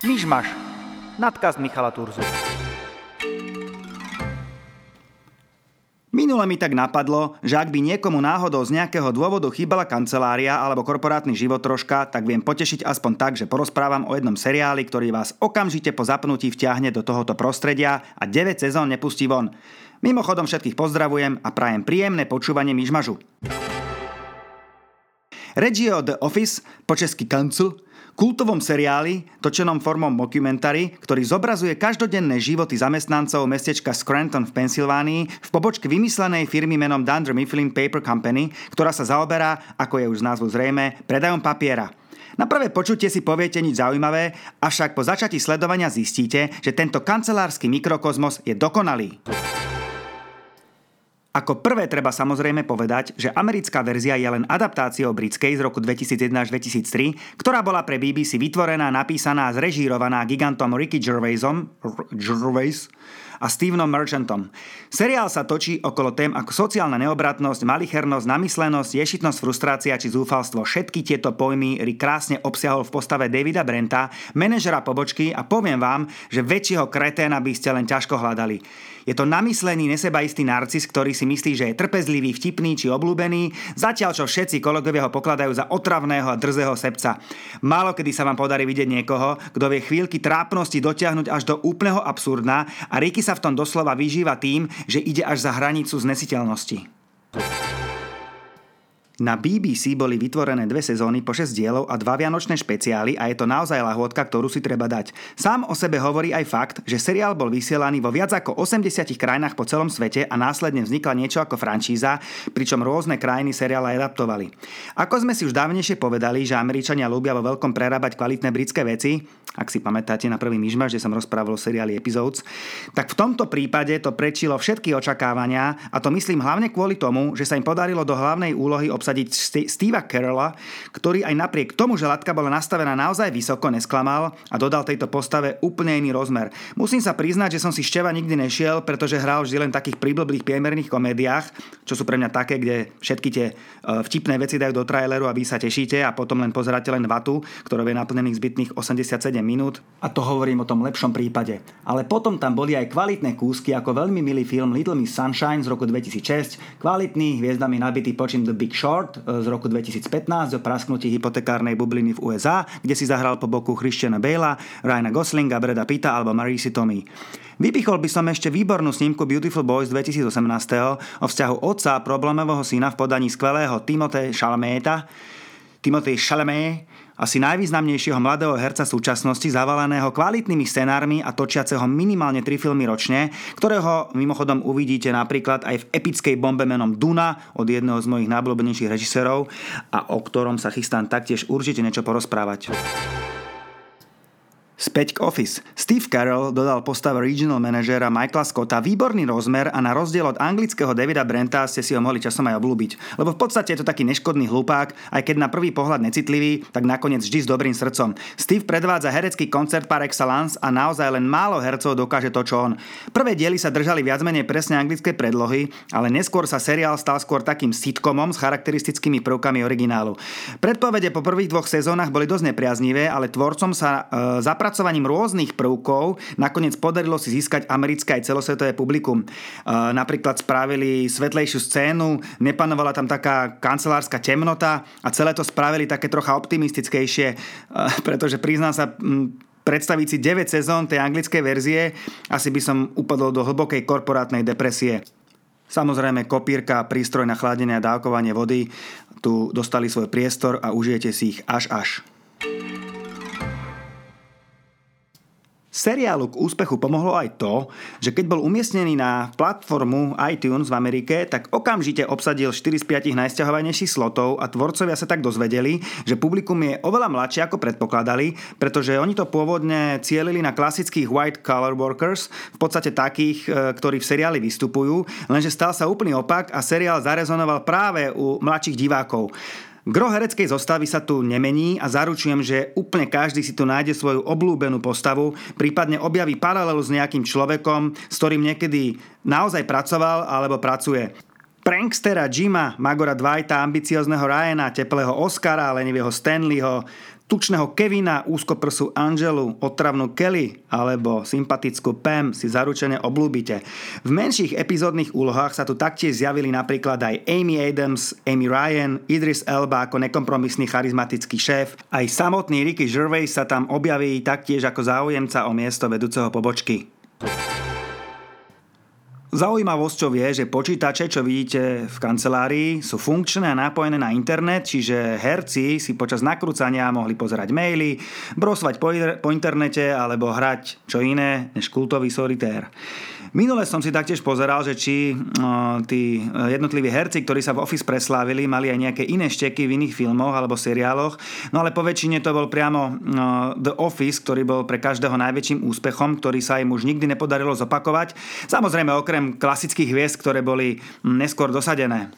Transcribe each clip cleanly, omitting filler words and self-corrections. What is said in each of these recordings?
Myšmaš, nadkaz Michala Turzu. Minule mi tak napadlo, že ak by niekomu náhodou z nejakého dôvodu chýbala kancelária alebo korporátny život troška, tak viem potešiť aspoň tak, že porozprávam o jednom seriáli, ktorý vás okamžite po zapnutí vťahne do tohoto prostredia a 9 sezón nepustí von. Mimochodom všetkých pozdravujem a prajem príjemné počúvanie Myšmažu. Režie The Office, po česky Kancel, kultovom seriáli, točenom formou mockumentary, ktorý zobrazuje každodenné životy zamestnancov mestečka Scranton v Pensylvánii v pobočke vymyslenej firmy menom Dunder Mifflin Paper Company, ktorá sa zaoberá, ako je už z názvu zrejme, predajom papiera. Na prvé počutie si poviete nič zaujímavé, avšak po začatí sledovania zistíte, že tento kancelársky mikrokozmos je dokonalý. Ako prvé treba samozrejme povedať, že americká verzia je len adaptáciou britskej z roku 2001-2003, ktorá bola pre BBC vytvorená, napísaná a zrežírovaná gigantom Ricky Gervais a Stevenom Merchantom. Seriál sa točí okolo tém ako sociálna neobratnosť, malichernosť, namyslenosť, ješitnosť, frustrácia či zúfalstvo. Všetky tieto pojmy Rick krásne obsiahol v postave Davida Brenta, manažera pobočky, a poviem vám, že väčšieho kreténa by ste len ťažko hľadali. Je to namyslený, nesebaistý narcis, ktorý si myslí, že je trpezlivý, vtipný či obľúbený, zatiaľ čo všetci kolegovia ho pokladajú za otravného a drzého sebca. Málokedy sa vám podarí vidieť niekoho, kto vie chvíľky trápnosti dotiahnuť až do úplného absurdna, a Ricky sa v tom doslova vyžíva tým, že ide až za hranicu znesiteľnosti. Na BBC boli vytvorené 2 sezóny po 6 dielov a 2 vianočné špeciály a je to naozaj lahôdka, ktorú si treba dať. Sám o sebe hovorí aj fakt, že seriál bol vysielaný vo viac ako 80 krajinách po celom svete a následne vznikla niečo ako franšíza, pričom rôzne krajiny seriála adaptovali. Ako sme si už dávnejšie povedali, že Američania ľúbia vo veľkom prerábať kvalitné britské veci, ak si pamätáte na prvý Myšmaš, že som rozprával o seriáli Episodes, tak v tomto prípade to prečilo všetky očakávania, a to myslím hlavne kvôli tomu, že sa im podarilo do hlavnej úlohy Steva Carella, ktorý aj napriek tomu, že latka bola nastavená naozaj vysoko, nesklamal a dodal tejto postave úplne iný rozmer. Musím sa priznať, že som si Števa nikdy nešiel, pretože hral vždy len v takých príblblých priemerných komédiách, čo sú pre mňa také, kde všetky tie vtipné veci dajú do traileru a vy sa tešíte a potom len pozeráte len vatu, ktorou je naplnených zbytných 87 minút, a to hovorím o tom lepšom prípade. Ale potom tam boli aj kvalitné kúsky, ako veľmi milý film Little Miss Sunshine z roku 2006, kvalitný, hviezdami nabitý počin The Big Short z roku 2015 o prasknutí hypotekárnej bubliny v USA, kde si zahral po boku Christiana Balea, Ryana Goslinga, Brada Pitta alebo Marisa Tomei. Vypichol by som ešte výbornú snímku Beautiful Boys 2018 o vzťahu otca a problémového syna v podaní skvelého Timothée Chalamet, asi najvýznamnejšieho mladého herca súčasnosti, zavaleného kvalitnými scenármi a točiaceho minimálne 3 filmy ročne, ktorého mimochodom uvidíte napríklad aj v epickej bombe menom Duna od jedného z mojich najobľúbenejších režisérov a o ktorom sa chystám taktiež určite niečo porozprávať. Späť k Office. Steve Carell dodal postave regional manažera Michaela Scotta výborný rozmer a na rozdiel od anglického Davida Brenta ste si ho mohli časom aj obľúbiť. Lebo v podstate je to taký neškodný hlupák, aj keď na prvý pohľad necitlivý, tak nakoniec vždy s dobrým srdcom. Steve predvádza herecký koncert par excellence a naozaj len málo hercov dokáže to, čo on. Prvé diely sa držali viac menej presne anglické predlohy, ale neskôr sa seriál stal skôr takým sitcomom s charakteristickými prvkami originálu. Predpovede po prvých 2 sezónach boli dosť nepriaznivé, ale tvorcom sa zapracovaním rôznych prvkov nakoniec podarilo si získať americké aj celosvetové publikum. Napríklad spravili svetlejšiu scénu, nepanovala tam taká kancelárska temnota a celé to spravili také trocha optimistickejšie, pretože priznám sa, predstaviť si 9 sezón tej anglickej verzie, asi by som upadol do hlbokej korporátnej depresie. Samozrejme, kopírka, prístroj na chladenie a dávkovanie vody tu dostali svoj priestor a užijete si ich až. Seriálu k úspechu pomohlo aj to, že keď bol umiestnený na platformu iTunes v Amerike, tak okamžite obsadil 4 z 5 najsťahovanejších slotov a tvorcovia sa tak dozvedeli, že publikum je oveľa mladšie ako predpokladali, pretože oni to pôvodne cielili na klasických white collar workers, v podstate takých, ktorí v seriáli vystupujú, lenže stal sa úplný opak a seriál zarezonoval práve u mladších divákov. Gro hereckej zostavy sa tu nemení a zaručujem, že úplne každý si tu nájde svoju obľúbenú postavu, prípadne objaví paralelu s nejakým človekom, s ktorým niekedy naozaj pracoval alebo pracuje. Prankstera Jima, Magora Dwighta, ambiciozného Ryana, teplého Oscara, lenivého Stanleyho, Tučného Kevina, úzkoprsu Angelu, otravnú Kelly alebo sympatickú Pam si zaručene obľúbite. V menších epizódnych úlohách sa tu taktiež zjavili napríklad aj Amy Adams, Amy Ryan, Idris Elba ako nekompromisný charizmatický šéf. Aj samotný Ricky Gervais sa tam objaví taktiež ako záujemca o miesto vedúceho pobočky. Zaujímavosťou je, že počítače, čo vidíte v kancelárii, sú funkčné a napojené na internet, čiže herci si počas nakrúcania mohli pozerať maily, brosovať po internete alebo hrať čo iné než kultový solitér. Minule som si taktiež pozeral, že či tí jednotliví herci, ktorí sa v Office preslávili, mali aj nejaké iné šteky v iných filmoch alebo seriáloch, no ale po väčšine to bol priamo The Office, ktorý bol pre každého najväčším úspechom, ktorý sa im už nikdy nepodarilo zopakovať. Samozrejme okrem klasických hviezd, ktoré boli neskôr dosadené.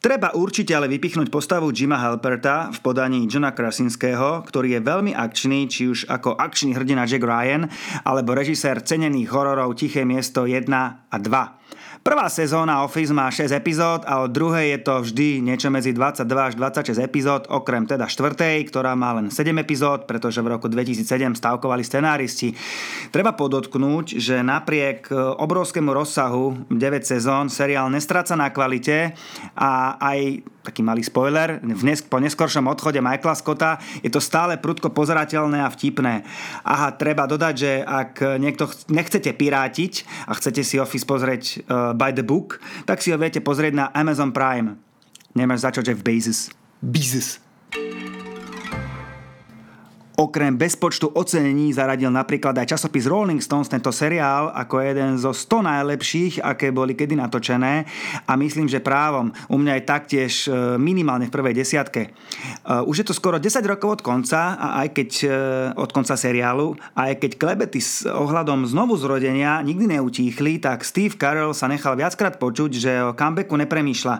Treba určite ale vypichnúť postavu Jima Halperta v podaní Johna Krasinského, ktorý je veľmi akčný, či už ako akčný hrdina Jack Ryan, alebo režisér cenených hororov Tiché miesto 1 a 2. Prvá sezóna Office má 6 epizód a od druhej je to vždy niečo medzi 22 až 26 epizód, okrem teda štvrtej, ktorá má len 7 epizód, pretože v roku 2007 stávkovali scenáristi. Treba podotknúť, že napriek obrovskému rozsahu 9 sezón seriál nestráca na kvalite a aj taký malý spoiler, po neskoršom odchode Michaela Scotta je to stále prudko pozerateľné a vtipné. Aha, treba dodať, že ak niekto nechcete pirátiť a chcete si Office pozrieť by the book, tak si ho viete pozrieť na Amazon Prime. Nemáš za čo, Jeff Bezos. Okrem bezpočtu ocenení zaradil napríklad aj časopis Rolling Stones tento seriál ako jeden zo 100 najlepších, aké boli kedy natočené, a myslím, že právom. U mňa je taktiež minimálne v prvej desiatke. Už je to skoro 10 rokov od konca a aj keď od konca seriálu, a aj keď klebety s ohľadom znovu zrodenia nikdy neutíchli, tak Steve Carell sa nechal viackrát počuť, že o comebacku nepremýšľa.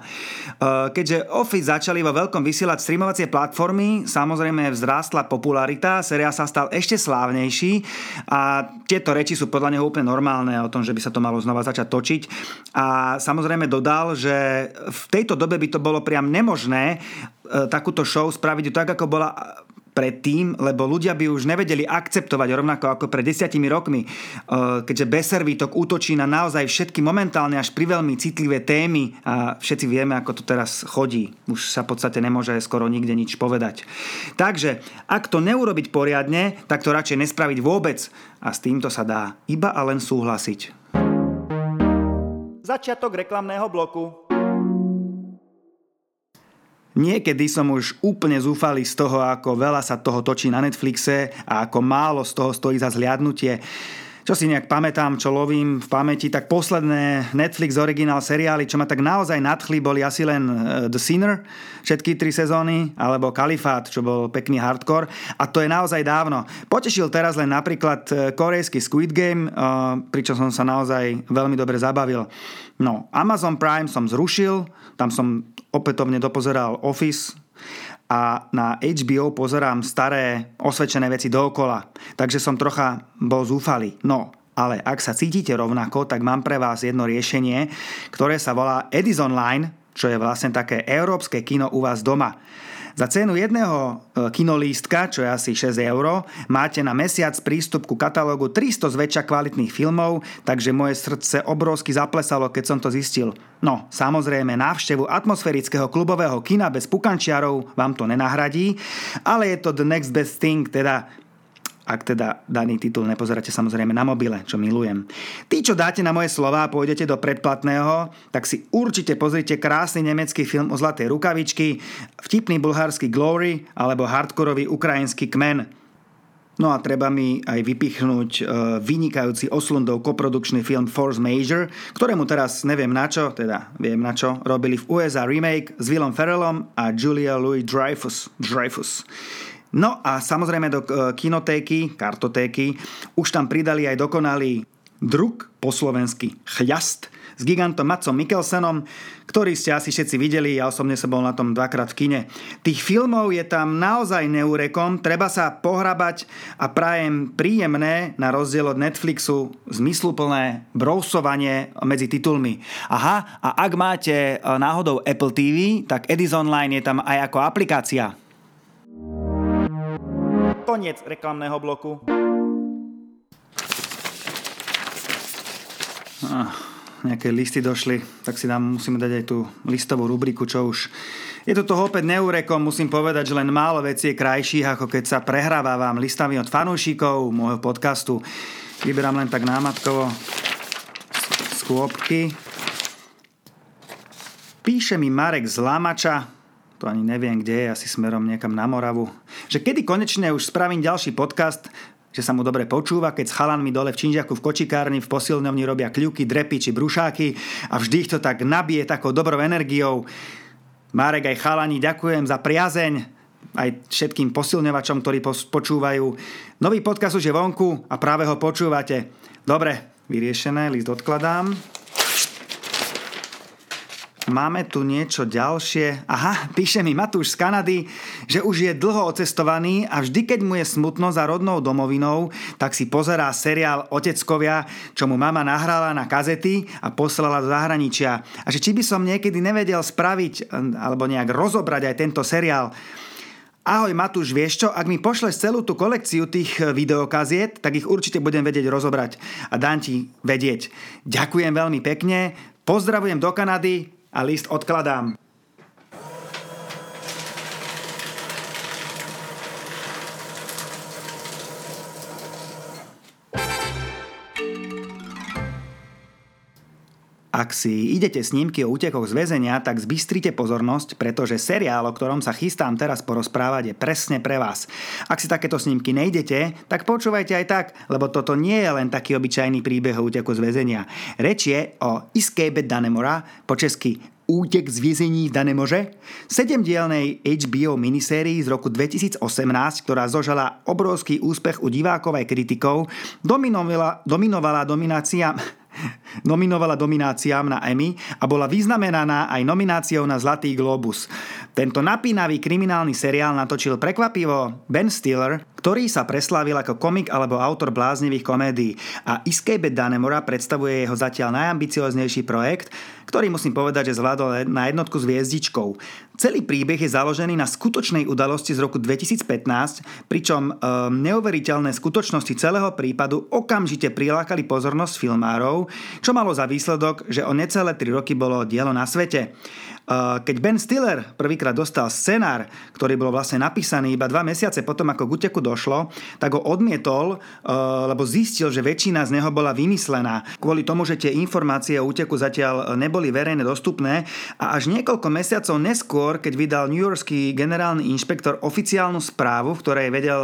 Keďže Office začali vo veľkom vysielať streamovacie platformy, samozrejme vzrástla popularita, seriál sa stal ešte slávnejší a tieto reči sú podľa neho úplne normálne o tom, že by sa to malo znova začať točiť. A samozrejme dodal, že v tejto dobe by to bolo priam nemožné takúto show spraviť tak, ako bola predtým, lebo ľudia by už nevedeli akceptovať rovnako ako pred 10 rokmi, keďže Beservítok útočí na naozaj všetky momentálne až pri veľmi citlivé témy a všetci vieme, ako to teraz chodí. Už sa v podstate nemôže skoro nikde nič povedať. Takže, ak to neurobiť poriadne, tak to radšej nespraviť vôbec a s týmto sa dá iba a len súhlasiť. Začiatok reklamného bloku. Niekedy som už úplne zúfalý z toho, ako veľa sa toho točí na Netflixe a ako málo z toho stojí za zhliadnutie. Čo si nejak pamätám, čo lovím v pamäti, tak posledné Netflix originál seriály, čo ma tak naozaj nadchli, boli asi len The Sinner, všetky 3 sezóny, alebo Kalifát, čo bol pekný hardcore, a to je naozaj dávno. Potešil teraz len napríklad korejský Squid Game, pričom som sa naozaj veľmi dobre zabavil. No, Amazon Prime som zrušil, tam som opätovne dopozeral Office a na HBO pozerám staré osvedčené veci dookola. Takže som trocha bol zúfalý. No, ale ak sa cítite rovnako, tak mám pre vás jedno riešenie, ktoré sa volá Edison Line, čo je vlastne také európske kino u vás doma. Za cenu jedného kinolístka, čo je asi 6 €, máte na mesiac prístup ku katalógu 300 zväčša kvalitných filmov, takže moje srdce obrovsky zaplesalo, keď som to zistil. No, samozrejme, návštevu atmosférického klubového kina bez pukančiarov vám to nenahradí, ale je to the next best thing, teda ak teda daný titul nepozeráte samozrejme na mobile, čo milujem. Tí, čo dáte na moje slová a pôjdete do predplatného, tak si určite pozrite krásny nemecký film o zlatej rukavičky, vtipný bulharský Glory alebo hardkorový ukrajinský Kmen. No a treba mi aj vypichnúť vynikajúci Oslundov koprodukčný film Force Major, ktorému teraz neviem na čo, teda viem na čo, robili v USA remake s Willom Ferrellom a Julia Louis-Dreyfus. No a samozrejme do kinotéky, kartotéky, už tam pridali aj dokonalý druk, po slovensky Chľast, s gigantom Matsom Mikkelsenom, ktorý ste asi všetci videli, ja osobne som bol na tom 2-krát v kine. Tých filmov je tam naozaj neurekom, treba sa pohrabať a prajem príjemné, na rozdiel od Netflixu, zmysluplné brousovanie medzi titulmi. Aha, a ak máte náhodou Apple TV, tak Edison Line je tam aj ako aplikácia. koniec reklamného bloku. Nejaké listy došli, tak si nám musíme dať aj tú listovú rubriku, čo už. Je to toho opäť neurekom, musím povedať, že len málo vecí je krajších, ako keď sa prehrávam listami od fanúšikov môjho podcastu. Vyberám len tak námatkovo z kôpky. Píše mi Marek z Lamača, to ani neviem, kde je, asi smerom niekam na Moravu, že kedy konečne už spravím ďalší podcast, že sa mu dobre počúva, keď s chalanmi dole v činžiaku v kočikárni v posilňovni robia kľuky, drepy či brušáky a vždy ich to tak nabije takou dobrou energiou. Marek aj chalani, ďakujem za priazeň aj všetkým posilňovačom, ktorí počúvajú. Nový podcast už je vonku a práve ho počúvate. Dobre, vyriešené, list odkladám. Máme tu niečo ďalšie. Aha, píše mi Matúš z Kanady, že už je dlho ocestovaný a vždy, keď mu je smutno za rodnou domovinou, tak si pozerá seriál Oteckovia, čo mu mama nahrala na kazety a poslala do zahraničia. A že či by som niekedy nevedel spraviť alebo nejak rozobrať aj tento seriál. Ahoj Matúš, vieš čo, ak mi pošleš celú tú kolekciu tých videokaziet, tak ich určite budem vedieť rozobrať a dám ti vedieť. Ďakujem veľmi pekne, pozdravujem do Kanady a list odkladám. Ak si idete snímky o útekoch z väzenia, tak zbystrite pozornosť, pretože seriál, o ktorom sa chystám teraz porozprávať, je presne pre vás. Ak si takéto snímky nejdete, tak počúvajte aj tak, lebo toto nie je len taký obyčajný príbeh o úteku z väzenia. Reč je o Escape Danemora, po česky Útek z väzení v Danemoře, 7-dielnej HBO minisérii z roku 2018, ktorá zožala obrovský úspech u divákov aj kritikov, nominovala nomináciám na Emmy a bola vyznamenaná aj nomináciou na Zlatý globus. Tento napínavý kriminálny seriál natočil prekvapivo Ben Stiller, ktorý sa preslávil ako komik alebo autor bláznivých komédií, a Escape at Danemora predstavuje jeho zatiaľ najambicioznejší projekt, ktorý musím povedať, že zvládol na jednotku s hviezdičkou. Celý príbeh je založený na skutočnej udalosti z roku 2015, pričom neuveriteľné skutočnosti celého prípadu okamžite prilákali pozornosť filmárov, čo malo za výsledok, že o necelé 3 roky bolo dielo na svete. Keď Ben Stiller prvýkrát dostal scenár, ktorý bol vlastne napísaný iba 2 mesiace potom, ako k úteku došlo, tak ho odmietol, lebo zistil, že väčšina z neho bola vymyslená. Kvôli tomu, že tie informácie o úteku zatiaľ neboli verejne dostupné, a až niekoľko mesiacov neskôr, keď vydal newyorský generálny inšpektor oficiálnu správu, v ktorej vedel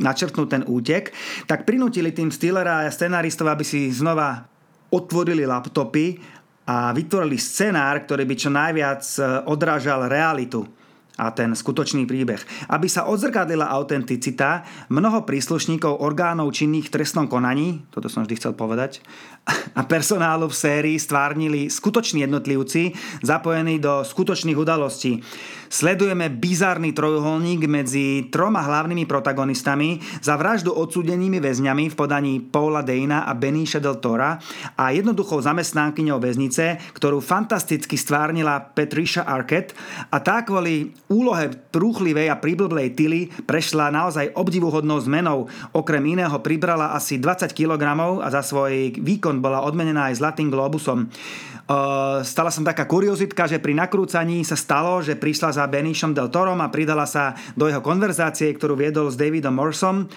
načrtnúť ten útek, tak prinútili tým Stillera a scenáristov, aby si znova otvorili laptopy a vytvorili scenár, ktorý by čo najviac odrážal realitu a ten skutočný príbeh. Aby sa odzrkadlila autenticita, mnoho príslušníkov orgánov činných v trestnom konaní, toto som vždy chcel povedať, a personálu v sérii stvárnili skutoční jednotlivci zapojení do skutočných udalostí. Sledujeme bizarný trojuholník medzi 3 hlavnými protagonistami za vraždu odsúdenými väzňami v podaní Paula Dana a Benicia Del Tora a jednoduchou zamestnankyňou väznice, ktorú fantasticky stvárnila Patricia Arquette, a tá kvôli úlohe trúchlivej a príblblej Tilly prešla naozaj obdivuhodnou zmenou. Okrem iného pribrala asi 20 kg a za svoj výkon bola odmenená aj Zlatým globusom. Stala som taká kuriozitka, že pri nakrúcaní sa stalo, že prišla za Beniciom Del Torom a pridala sa do jeho konverzácie, ktorú viedol s Davidom Morsom,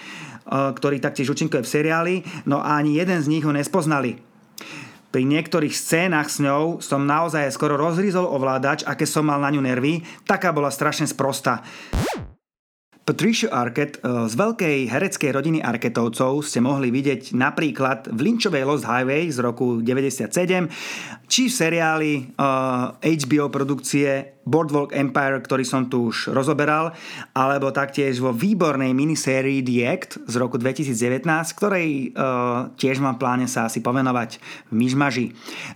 ktorý taktiež účinkuje v seriáli, no a ani jeden z nich ho nespoznali. Pri niektorých scénach s ňou som naozaj skoro rozhryzol ovládač, aké som mal na ňu nervy, taká bola strašne sprostá. Patricia Arquette z veľkej hereckej rodiny Arquettovcov ste mohli vidieť napríklad v Lynchovej Lost Highway z roku 97 či v seriáli HBO produkcie Boardwalk Empire, ktorý som tu už rozoberal, alebo taktiež vo výbornej minisérii The Act z roku 2019, ktorej tiež mám pláne sa asi povenovať v Myšmaži.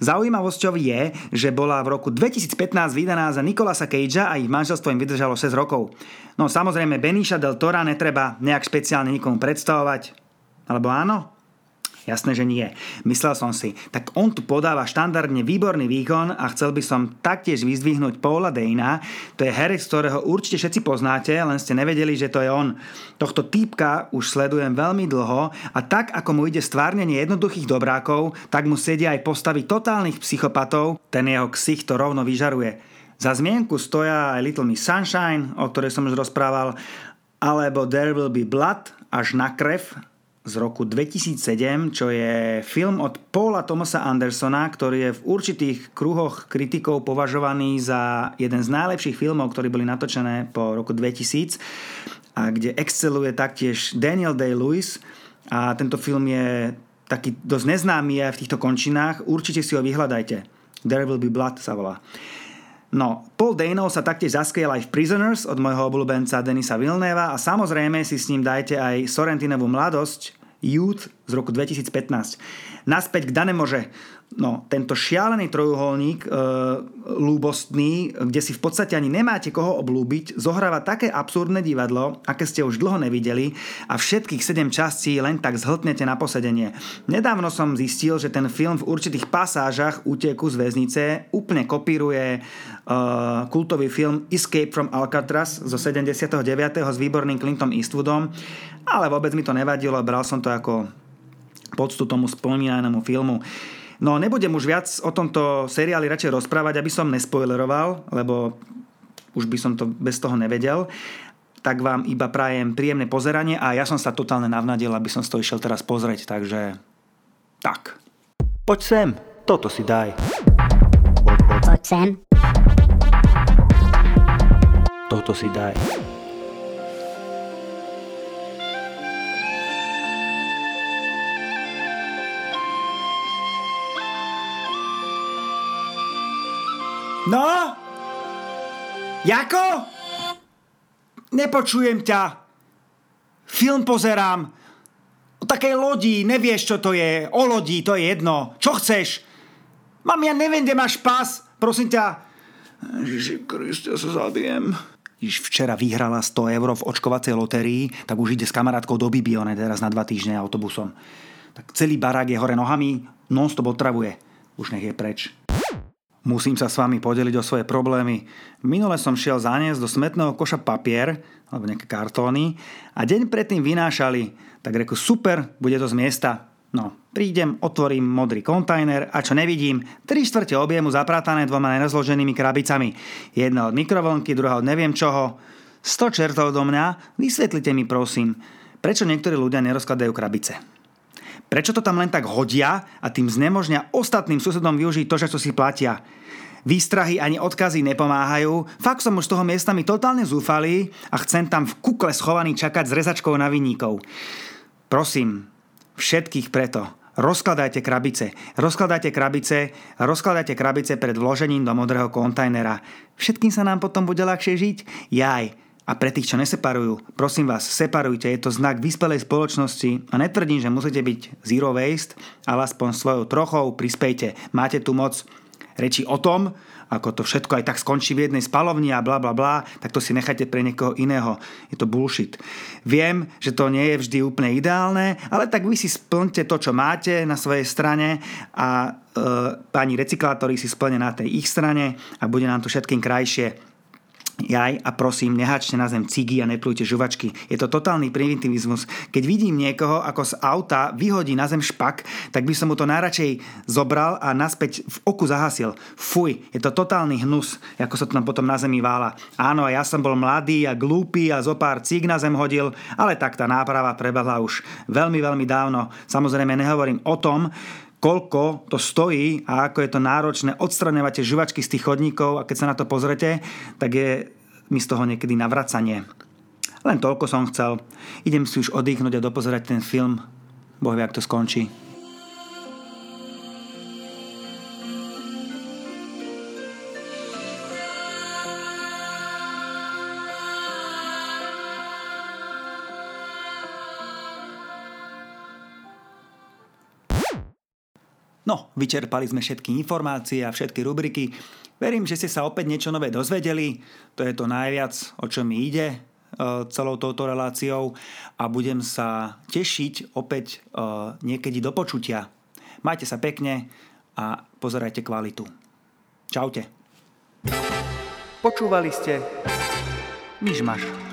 Zaujímavosťou je, že bola v roku 2015 vydaná za Nicolasa Cagea a ich manželstvo im vydržalo 6 rokov. No samozrejme Benicia Del Tora netreba nejak špeciálne nikomu predstavovať. Alebo áno? Jasné, že nie. Myslel som si, tak on tu podáva štandardne výborný výkon a chcel by som taktiež vyzdvihnúť Paula Dana. To je herec, ktorého určite všetci poznáte, len ste nevedeli, že to je on. Tohto týpka už sledujem veľmi dlho a tak, ako mu ide stvárnenie jednoduchých dobrákov, tak mu sedia aj postavy totálnych psychopatov, ten jeho ksich to rovno vyžaruje. Za zmienku stoja aj Little Miss Sunshine, o ktorej som už rozprával, alebo There Will Be Blood, Až na krev, z roku 2007, čo je film od Paula Thomasa Andersona, ktorý je v určitých kruhoch kritikov považovaný za jeden z najlepších filmov, ktorí boli natočené po roku 2000 a kde exceluje taktiež Daniel Day-Lewis a tento film je taký dosť neznámy aj v týchto končinách. Určite si ho vyhľadajte. There Will Be Blood sa volá. No, Paul Dano sa taktiež zaskriel aj v Prisoners od môjho obľúbenca Denisa Villeneva a samozrejme si s ním dajte aj Sorrentinovú mladosť, Youth z roku 2015. Naspäť k Danemože. No, tento šialený trojuholník, ľúbostný, kde si v podstate ani nemáte koho obľúbiť, zohráva také absurdné divadlo, aké ste už dlho nevideli a všetkých 7 častí len tak zhltnete na posedenie. Nedávno som zistil, že ten film v určitých pasážach úteku z väznice úplne kopíruje kultový film Escape from Alcatraz zo 79. s výborným Clintom Eastwoodom, ale vôbec mi to nevadilo, bral som to ako poctu tomu spomínanému filmu. No, nebudem už viac o tomto seriáli radšej rozprávať, aby som nespoileroval, lebo už by som to bez toho nevedel. Tak vám iba prajem príjemné pozeranie a ja som sa totálne navnadil, aby som to išiel teraz pozrieť, takže tak. Poď sem, toto si daj. Poď sem. Toto si daj. No? Jako? Nepočujem ťa. Film pozerám. O takej lodi, nevieš, čo to je. O lodi, to je jedno. Čo chceš? Mám, ja neviem, kde máš pas. Prosím ťa. Ježiši Kriste, sa zabijem. Ježiš, včera vyhrala 100 eur v očkovacej lotérii, tak už ide s kamarátkou do Bibione teraz na 2 týždne autobusom. Tak celý barák je hore nohami, non-stop otravuje. Už nech je preč. Musím sa s vami podeliť o svoje problémy. Minule som šiel zaniesť do smetného koša papier, alebo nejaké kartóny, a deň predtým vynášali. Tak reku, super, bude to z miesta. No, prídem, otvorím modrý kontajner a čo nevidím, 3/4 objemu zapratané 2 nerozloženými krabicami. Jedna od mikrovlnky, druhá od neviem čoho. 100 čertov do mňa, vysvetlite mi prosím, prečo niektorí ľudia nerozkladajú krabice. Prečo to tam len tak hodia a tým znemožňa ostatným susedom využiť to, že čo si platia? Výstrahy ani odkazy nepomáhajú, fakt som už z toho miestami totálne zúfalý a chcem tam v kukle schovaný čakať s rezačkou na vinníkov. Prosím, všetkých preto, rozkladajte krabice pred vložením do modrého kontajnera. Všetkým sa nám potom bude ľahšie žiť? Jaj. A pre tých, čo neseparujú, prosím vás, separujte, je to znak vyspelej spoločnosti a netvrdím, že musíte byť zero waste, ale aspoň svojou trochou prispejte. Máte tu moc. Reči o tom, ako to všetko aj tak skončí v jednej spalovni a bla bla bla, tak to si nechajte pre niekoho iného. Je to bullshit. Viem, že to nie je vždy úplne ideálne, ale tak vy si splňte to, čo máte na svojej strane a páni recyklátori si splňte na tej ich strane a bude nám to všetkým krajšie. Jaj, a prosím, nehačte na zem cigy a neplujte žuvačky. Je to totálny primitivizmus. Keď vidím niekoho, ako z auta vyhodí na zem špak, tak by som mu to najradšej zobral a naspäť v oku zahasil. Fuj, je to totálny hnus, ako sa to tam potom na zemi vála. Áno, ja som bol mladý a glúpy a zo pár cig na zem hodil, ale tak tá náprava prebehla už veľmi, veľmi dávno. Samozrejme, nehovorím o tom, koľko to stojí a ako je to náročné odstraňovať žuvačky z tých chodníkov a keď sa na to pozrete, tak je mi z toho niekedy navracanie. Len toľko som chcel. Idem si už oddychnúť a dopozerať ten film. Boh vie, ak to skončí. No, vyčerpali sme všetky informácie a všetky rubriky. Verím, že ste sa opäť niečo nové dozvedeli. To je to najviac, o čo mi ide. celou touto reláciou a budem sa tešiť opäť niekedy do počutia. Majte sa pekne a pozerajte kvalitu. Čaute. Počúvali ste Myšmaš.